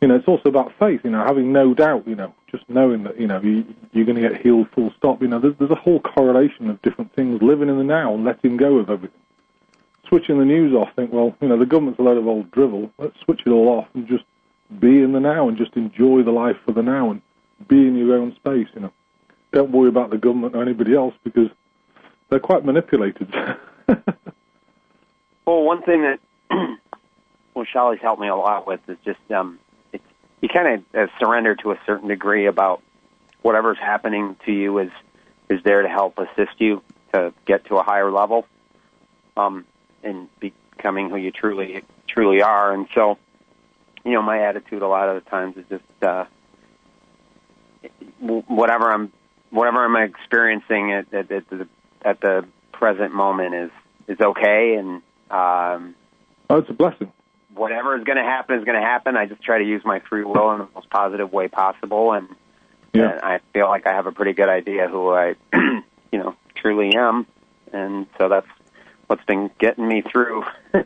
you know, it's also about faith, you know, having no doubt, you know, just knowing that, you know, you, you're going to get healed full stop. You know, there's, there's a whole correlation of different things, living in the now and letting go of everything. Switching the news off, think, well, you know, the government's a load of old drivel. Let's switch it all off and just be in the now and just enjoy the life for the now and be in your own space, you know. Don't worry about the government or anybody else because they're quite manipulated. Well, one thing that well, Shali's helped me a lot with is just um, it's, you kind of uh, surrender to a certain degree about whatever's happening to you is is there to help assist you to get to a higher level um, and becoming who you truly truly are. And so, you know, my attitude a lot of the times is just uh, whatever I'm whatever I'm experiencing at, at, at the at the present moment is is okay and. Um, oh, it's a blessing. Whatever is going to happen is going to happen. I just try to use my free will in the most positive way possible, and, yeah. and I feel like I have a pretty good idea who I, you know, truly am, and so that's what's been getting me through. for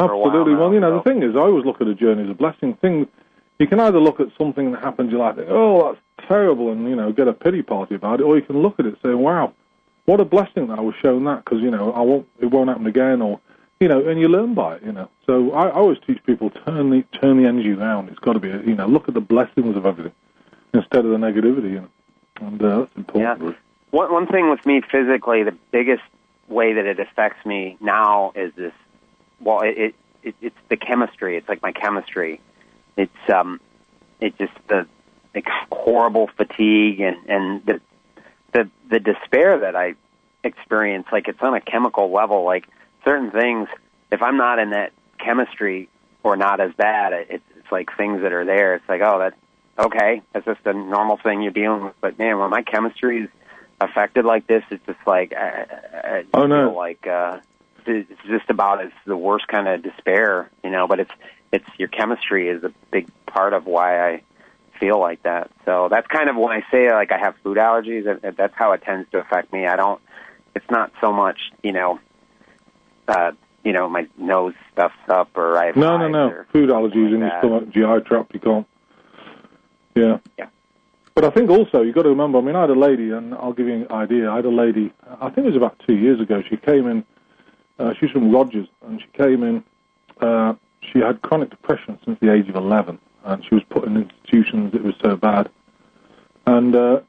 Absolutely. A while now, well, you know, so. The thing is, I always look at a journey as a blessing. Thing you can either look at something that happens, you're like, oh, that's terrible, and you know, get a pity party about it, or you can look at it and say, wow, what a blessing that I was shown that, because you know, I won't, it won't happen again, or you know, and you learn by it, you know. So I, I always teach people, turn the turn the energy around. It's got to be, a, you know, look at the blessings of everything instead of the negativity, you know. And uh, that's important. Yeah. One, one thing with me physically, the biggest way that it affects me now is this, well, it, it, it it's the chemistry. It's like my chemistry. It's um, it's just the like, horrible fatigue and, and the, the, the despair that I experience. Like, it's on a chemical level, like, certain things, if I'm not in that chemistry or not as bad. It, it's like things that are there. It's like, oh, that's okay. That's just a normal thing you're dealing with. But, man, when my chemistry is affected like this, it's just like, I, I oh, no. feel like uh, it's just about it's the worst kind of despair, you know. But it's it's your chemistry is a big part of why I feel like that. So that's kind of when I say, like, I have food allergies, and that's how it tends to affect me. I don't, it's not so much, you know, uh, you know, my nose stuffs up or I have no, no, no, food allergies in your stomach, G I tract, you can't. Yeah. Yeah. But I think also you've got to remember, I mean, I had a lady, and I'll give you an idea. I had a lady, I think it was about two years ago. She came in, uh, she's from Rogers, and she came in, uh, she had chronic depression since the age of eleven, and she was put in institutions. It was so bad. And uh,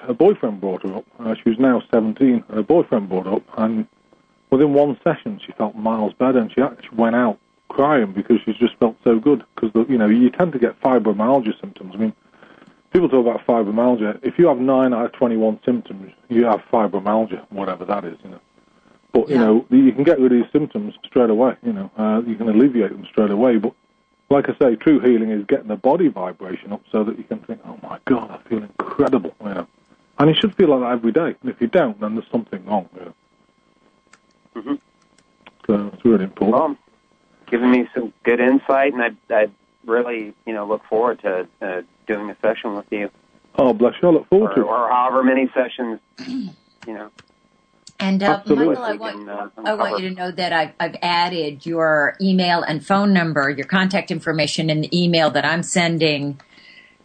her boyfriend brought her up. Uh, she was now seventeen. Her boyfriend brought her up, and within one session, she felt miles better, and she actually went out crying because she just felt so good. Because, you know, you tend to get fibromyalgia symptoms. I mean, people talk about fibromyalgia. If you have nine out of twenty-one symptoms, you have fibromyalgia, whatever that is, you know. But, yeah. you know, you can get rid of these symptoms straight away, you know. Uh, you can alleviate them straight away. But, like I say, true healing is getting the body vibration up so that you can think, oh, my God, I feel incredible, you know. And you should feel like that every day. And if you don't, then there's something wrong, you know. Mm-hmm. So it's really important. Well, giving me some good insight, and I, I really, you know, look forward to uh, doing a session with you. Oh, bless you! I look forward or, to it. Or however many sessions, you know. And uh, Michael, I want can, uh, I want you to know that I've I've added your email and phone number, your contact information, in the email that I'm sending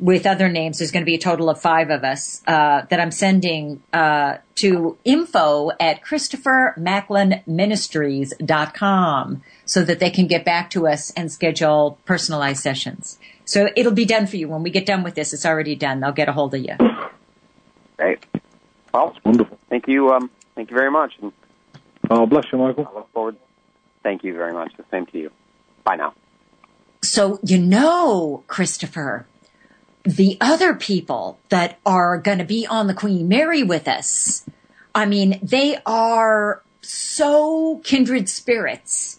with other names. There's going to be a total of five of us uh, that I'm sending uh, to info at Christopher Macklin Ministries dot com so that they can get back to us and schedule personalized sessions. So it'll be done for you. When we get done with this, it's already done. They'll get a hold of you. Great. Well, that's wonderful. Thank you. Um, thank you very much. And oh, bless you, Michael. I look forward. Thank you very much. The same to you. Bye now. So, you know, Christopher, the other people that are going to be on the Queen Mary with us, I mean, they are so kindred spirits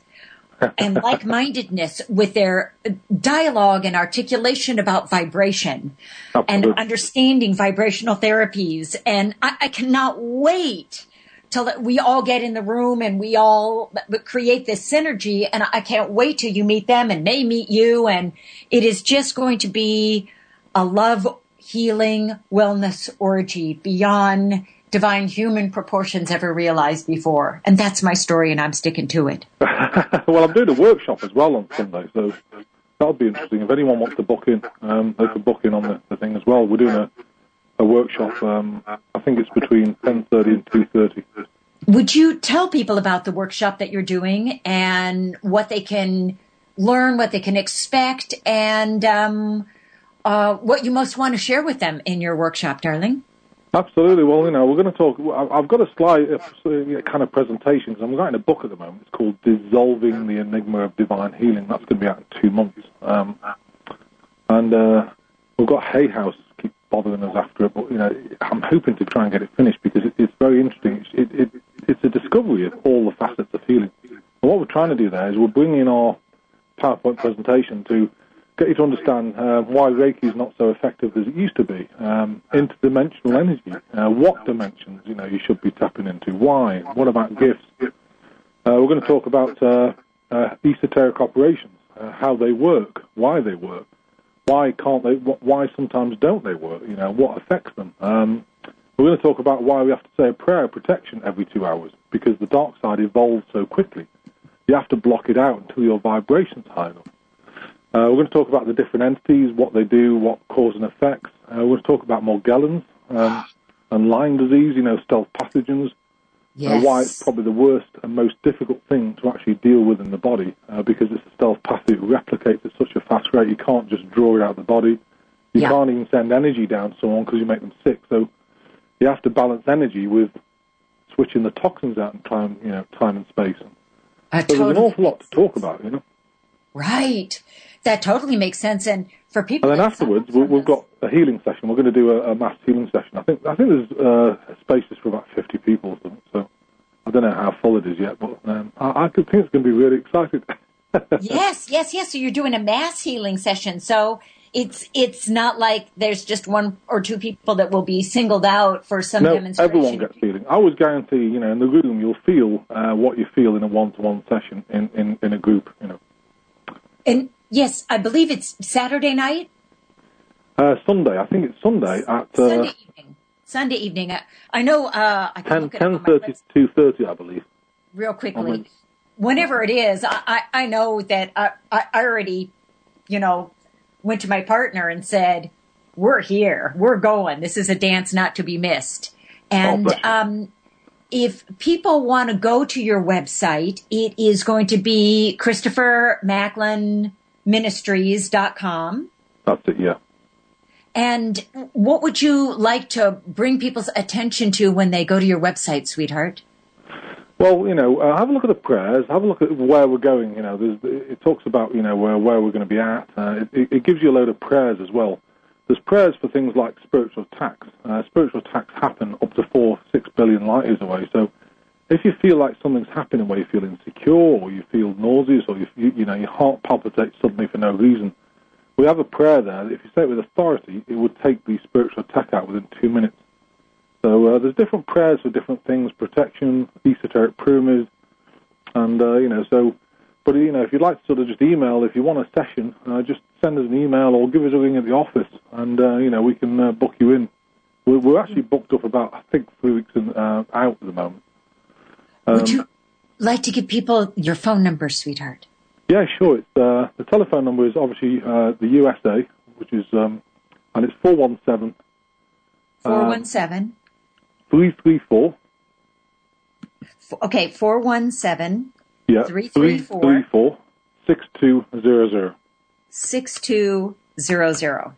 and like-mindedness with their dialogue and articulation about vibration Absolutely. and understanding vibrational therapies. And I, I cannot wait till we all get in the room and we all create this synergy. And I can't wait till you meet them and they meet you. And it is just going to be a love, healing, wellness orgy beyond divine human proportions ever realized before. And that's my story, and I'm sticking to it. Well, I'm doing a workshop as well on Sunday, so that'll be interesting. If anyone wants to book in, um, they could book in on the, the thing as well. We're doing a, a workshop. Um, I think it's between ten thirty and two thirty. Would you tell people about the workshop that you're doing and what they can learn, what they can expect, and Um, Uh, what you most want to share with them in your workshop, darling? Absolutely. Well, you know, we're going to talk. I've got a slide, a kind of presentation, because I'm writing a book at the moment. It's called Dissolving the Enigma of Divine Healing. That's going to be out in two months. Um, and uh, we've got Hay House keep bothering us after it, but, you know, I'm hoping to try and get it finished because it, it's very interesting. It's, it, it, it's a discovery of all the facets of healing. And what we're trying to do there is we're bringing our PowerPoint presentation to get you to understand uh, why Reiki is not so effective as it used to be. Um, interdimensional energy, uh, what dimensions you know you should be tapping into, why, what about gifts? Uh, we're going to talk about uh, uh, esoteric operations, uh, how they work, why they work, why can't they, why sometimes don't they work? You know, what affects them? Um, we're going to talk about why we have to say a prayer of protection every two hours because the dark side evolves so quickly. You have to block it out until your vibration's high enough. Uh, we're going to talk about the different entities, what they do, what cause and effects. Uh, we're going to talk about Morgellons um, and Lyme disease, you know, stealth pathogens, yes. uh, why it's probably the worst and most difficult thing to actually deal with in the body uh, because it's a stealth pathogen. It replicates at such a fast rate, you can't just draw it out of the body. You yeah. can't even send energy down someone because you make them sick. So you have to balance energy with switching the toxins out in time, you know, time and space. I so totally there's an awful lot to talk about, you know. Right. That totally makes sense, and for people. And then afterwards, we, we've got a healing session. We're going to do a, a mass healing session. I think I think there's uh, spaces for about fifty people or something. So I don't know how full it is yet, but um, I, I think it's going to be really exciting. Yes, yes, yes. So you're doing a mass healing session. So it's it's not like there's just one or two people that will be singled out for some no, demonstration. Everyone gets healing. I always guarantee, you know, in the room you'll feel uh, what you feel in a one-to-one session in, in, in a group, you know. And yes, I believe it's Saturday night. Uh, Sunday, I think it's Sunday at uh, Sunday evening. Sunday evening. I, I know. Uh, I can look at ten thirty to two thirty, I believe. Real quickly, um, whenever it is, I, I, I know that I, I already, you know, went to my partner and said, "We're here. We're going. This is a dance not to be missed." And oh, um, if people want to go to your website, it is going to be Christopher Macklin Ministries dot com. That's it. Yeah. And what would you like to bring people's attention to when they go to your website, sweetheart? Well, you know, uh, have a look at the prayers. Have a look at where we're going. You know, there's, it talks about, you know, where, where we're going to be at. Uh, it, it gives you a load of prayers as well. There's prayers for things like spiritual attacks. Uh, spiritual attacks happen up to four, six billion light years away. So if you feel like something's happening where you feel insecure or you feel nauseous or, you, you, you know, your heart palpitates suddenly for no reason, we have a prayer there that if you say it with authority, it would take the spiritual attack out within two minutes. So uh, there's different prayers for different things, protection, esoteric pyramids, and, uh, you know, so, but, you know, if you'd like to sort of just email, if you want a session, uh, just send us an email or give us a ring at the office, and, uh, you know, we can uh, book you in. We're, we're actually booked up about, I think, three weeks in, uh, out at the moment. Um, would you like to give people your phone number, sweetheart? Yeah, sure. It's, uh, the telephone number is obviously uh, the U S A, which is, um, and it's four one seven. four one seven. three three four. Okay, four one seven. Yeah, three three four. six two zero zero. six two zero zero.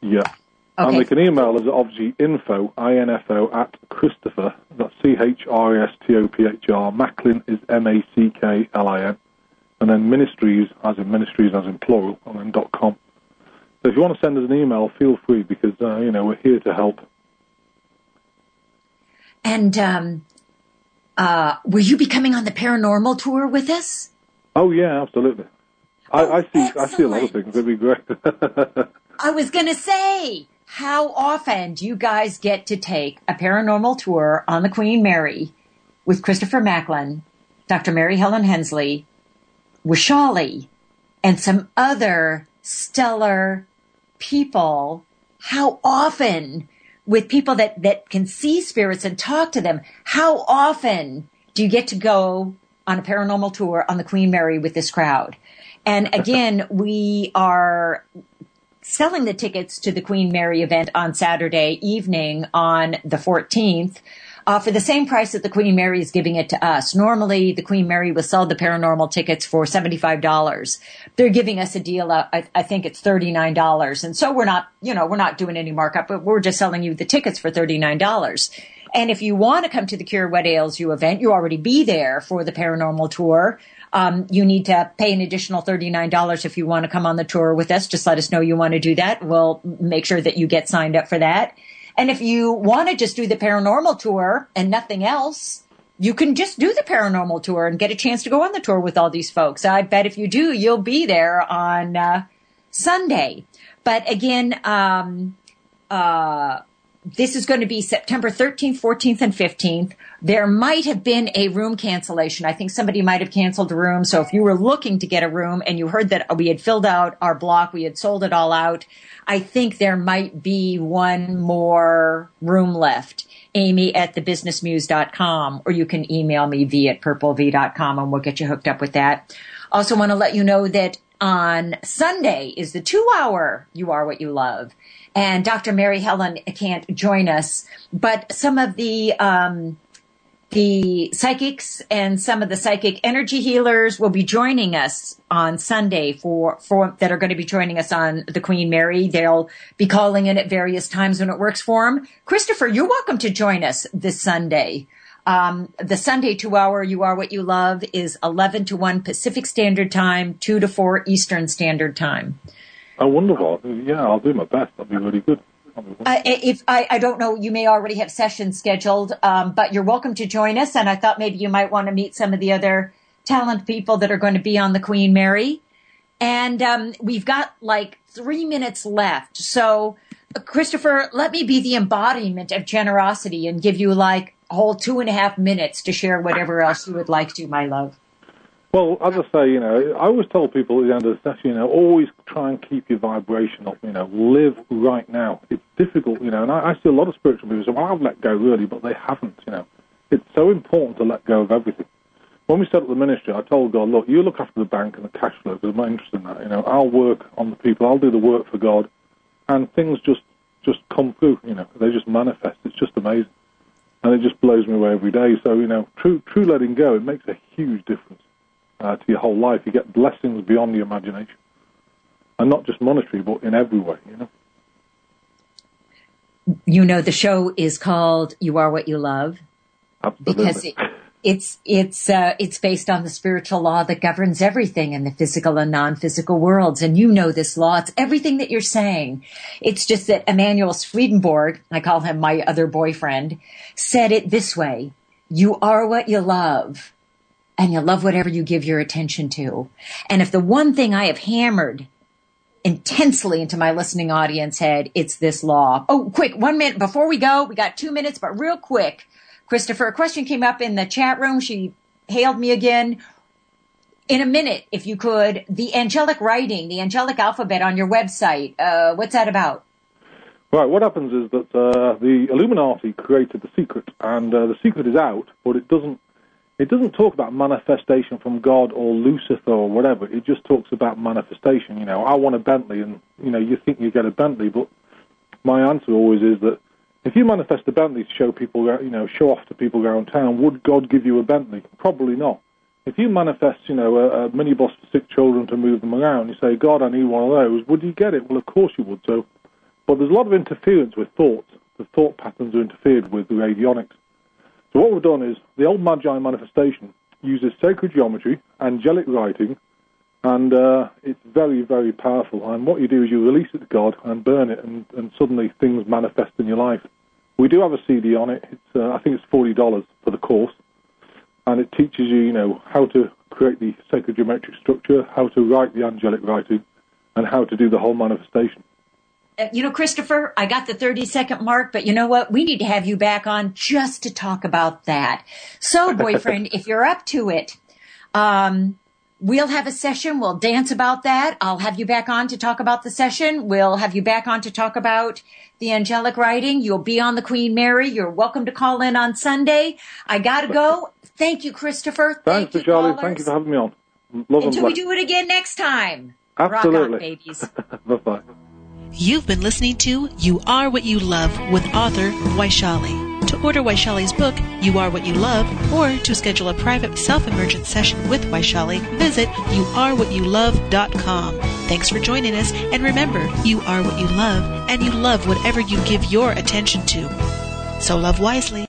Yeah. Okay. And they can email us at obviously info, I N F O, at Christopher, that's C H R I S T O P H R, Macklin is M A C K L I N. And then ministries, as in ministries, as in plural, and then dot com. So if you want to send us an email, feel free, because, uh, you know, we're here to help. And um, uh, will you be coming on the paranormal tour with us? Oh, yeah, absolutely. Oh, I, I see I see a lot of things. That'd be great. I was going to say, how often do you guys get to take a paranormal tour on the Queen Mary with Christopher Macklin, Doctor Mary Helen Hensley, Vaishali, and some other stellar people? How often, with people that, that can see spirits and talk to them, how often do you get to go on a paranormal tour on the Queen Mary with this crowd? And again, we are selling the tickets to the Queen Mary event on Saturday evening on the fourteenth. Uh, for the same price that the Queen Mary is giving it to us. Normally, the Queen Mary will sell the paranormal tickets for seventy-five dollars. They're giving us a deal, uh, I, I think it's thirty-nine dollars. And so we're not, you know, we're not doing any markup, but we're just selling you the tickets for thirty-nine dollars. And if you want to come to the Cure What Ails You event, you already be there for the paranormal tour. Um, you need to pay an additional thirty-nine dollars if you want to come on the tour with us. Just let us know you want to do that. We'll make sure that you get signed up for that. And if you want to just do the paranormal tour and nothing else, you can just do the paranormal tour and get a chance to go on the tour with all these folks. I bet if you do, you'll be there on uh, Sunday. But again, um, uh, this is going to be September thirteenth, fourteenth, and fifteenth. There might have been a room cancellation. I think somebody might have canceled a room. So if you were looking to get a room and you heard that we had filled out our block, we had sold it all out, I think there might be one more room left, Amy at the business muse dot com, or you can email me, V at purple v dot com, and we'll get you hooked up with that. Also want to let you know that on Sunday is the two-hour You Are What You Love, and Doctor Mary Helen can't join us, but some of the um, the psychics and some of the psychic energy healers will be joining us on Sunday for, for that are going to be joining us on the Queen Mary. They'll be calling in at various times when it works for them. Christopher, you're welcome to join us this Sunday. Um, the Sunday two-hour You Are What You Love is eleven to one Pacific Standard Time, two to four Eastern Standard Time. Oh, wonderful. Yeah, I'll do my best. That'll be really good. Uh, if I, I don't know, you may already have sessions scheduled, um, but you're welcome to join us. And I thought maybe you might want to meet some of the other talent people that are going to be on the Queen Mary. And um, we've got like three minutes left. So, uh, Christopher, let me be the embodiment of generosity and give you like a whole two and a half minutes to share whatever else you would like to, my love. Well, as I say, you know, I always tell people at the end of the session, you know, always try and keep your vibration up, you know, live right now. It's difficult, you know, and I, I see a lot of spiritual people say, well, I've let go really, but they haven't, you know. It's so important to let go of everything. When we set up the ministry, I told God, look, you look after the bank and the cash flow, because I'm not interested in that, you know. I'll work on the people, I'll do the work for God, and things just, just come through, you know. They just manifest. It's just amazing. And it just blows me away every day. So, you know, true, true letting go, it makes a huge difference. Uh, to your whole life, you get blessings beyond your imagination, and not just monetary, but in every way, you know. You know, the show is called "You Are What You Love," absolutely, because it, it's it's uh, it's based on the spiritual law that governs everything in the physical and non-physical worlds. And you know this law; it's everything that you're saying. It's just that Emanuel Swedenborg, I call him my other boyfriend, said it this way: "You are what you love." And you love whatever you give your attention to. And if the one thing I have hammered intensely into my listening audience head, it's this law. Oh, quick, one minute before we go. We got two minutes, but real quick, Christopher, a question came up in the chat room. She hailed me again. In a minute, if you could, the angelic writing, the angelic alphabet on your website, uh, what's that about? Right, what happens is that uh, the Illuminati created the secret, and uh, the secret is out, but it doesn't It doesn't talk about manifestation from God or Lucifer or whatever. It just talks about manifestation. You know, I want a Bentley, and, you know, you think you get a Bentley, but my answer always is that if you manifest a Bentley to show people, you know, show off to people around town, would God give you a Bentley? Probably not. If you manifest, you know, a, a minibus for sick children to move them around, you say, God, I need one of those, would you get it? Well, of course you would. So, but there's a lot of interference with thoughts. The thought patterns are interfered with through radionics. So what we've done is the old Magi manifestation uses sacred geometry, angelic writing, and uh, it's very, very powerful. And what you do is you release it to God and burn it, and, and suddenly things manifest in your life. We do have a C D on it. It's, uh, I think it's forty dollars for the course, and it teaches you, you know, how to create the sacred geometric structure, how to write the angelic writing, and how to do the whole manifestation. You know, Christopher, I got the thirty-second mark, but you know what? We need to have you back on just to talk about that. So, boyfriend, if you're up to it, um, we'll have a session. We'll dance about that. I'll have you back on to talk about the session. We'll have you back on to talk about the angelic writing. You'll be on the Queen Mary. You're welcome to call in on Sunday. I got to go. Thank you, Christopher. Thanks, Vaishali. Thank you for having me on. Love Until we do it again next time. Absolutely. Rock on, babies. Bye-bye. You've been listening to You Are What You Love with author Vaishali. To order Vaishali's book, You Are What You Love, or to schedule a private self-emergent session with Vaishali, visit you are what you love dot com. Thanks for joining us, and remember, you are what you love, and you love whatever you give your attention to. So love wisely.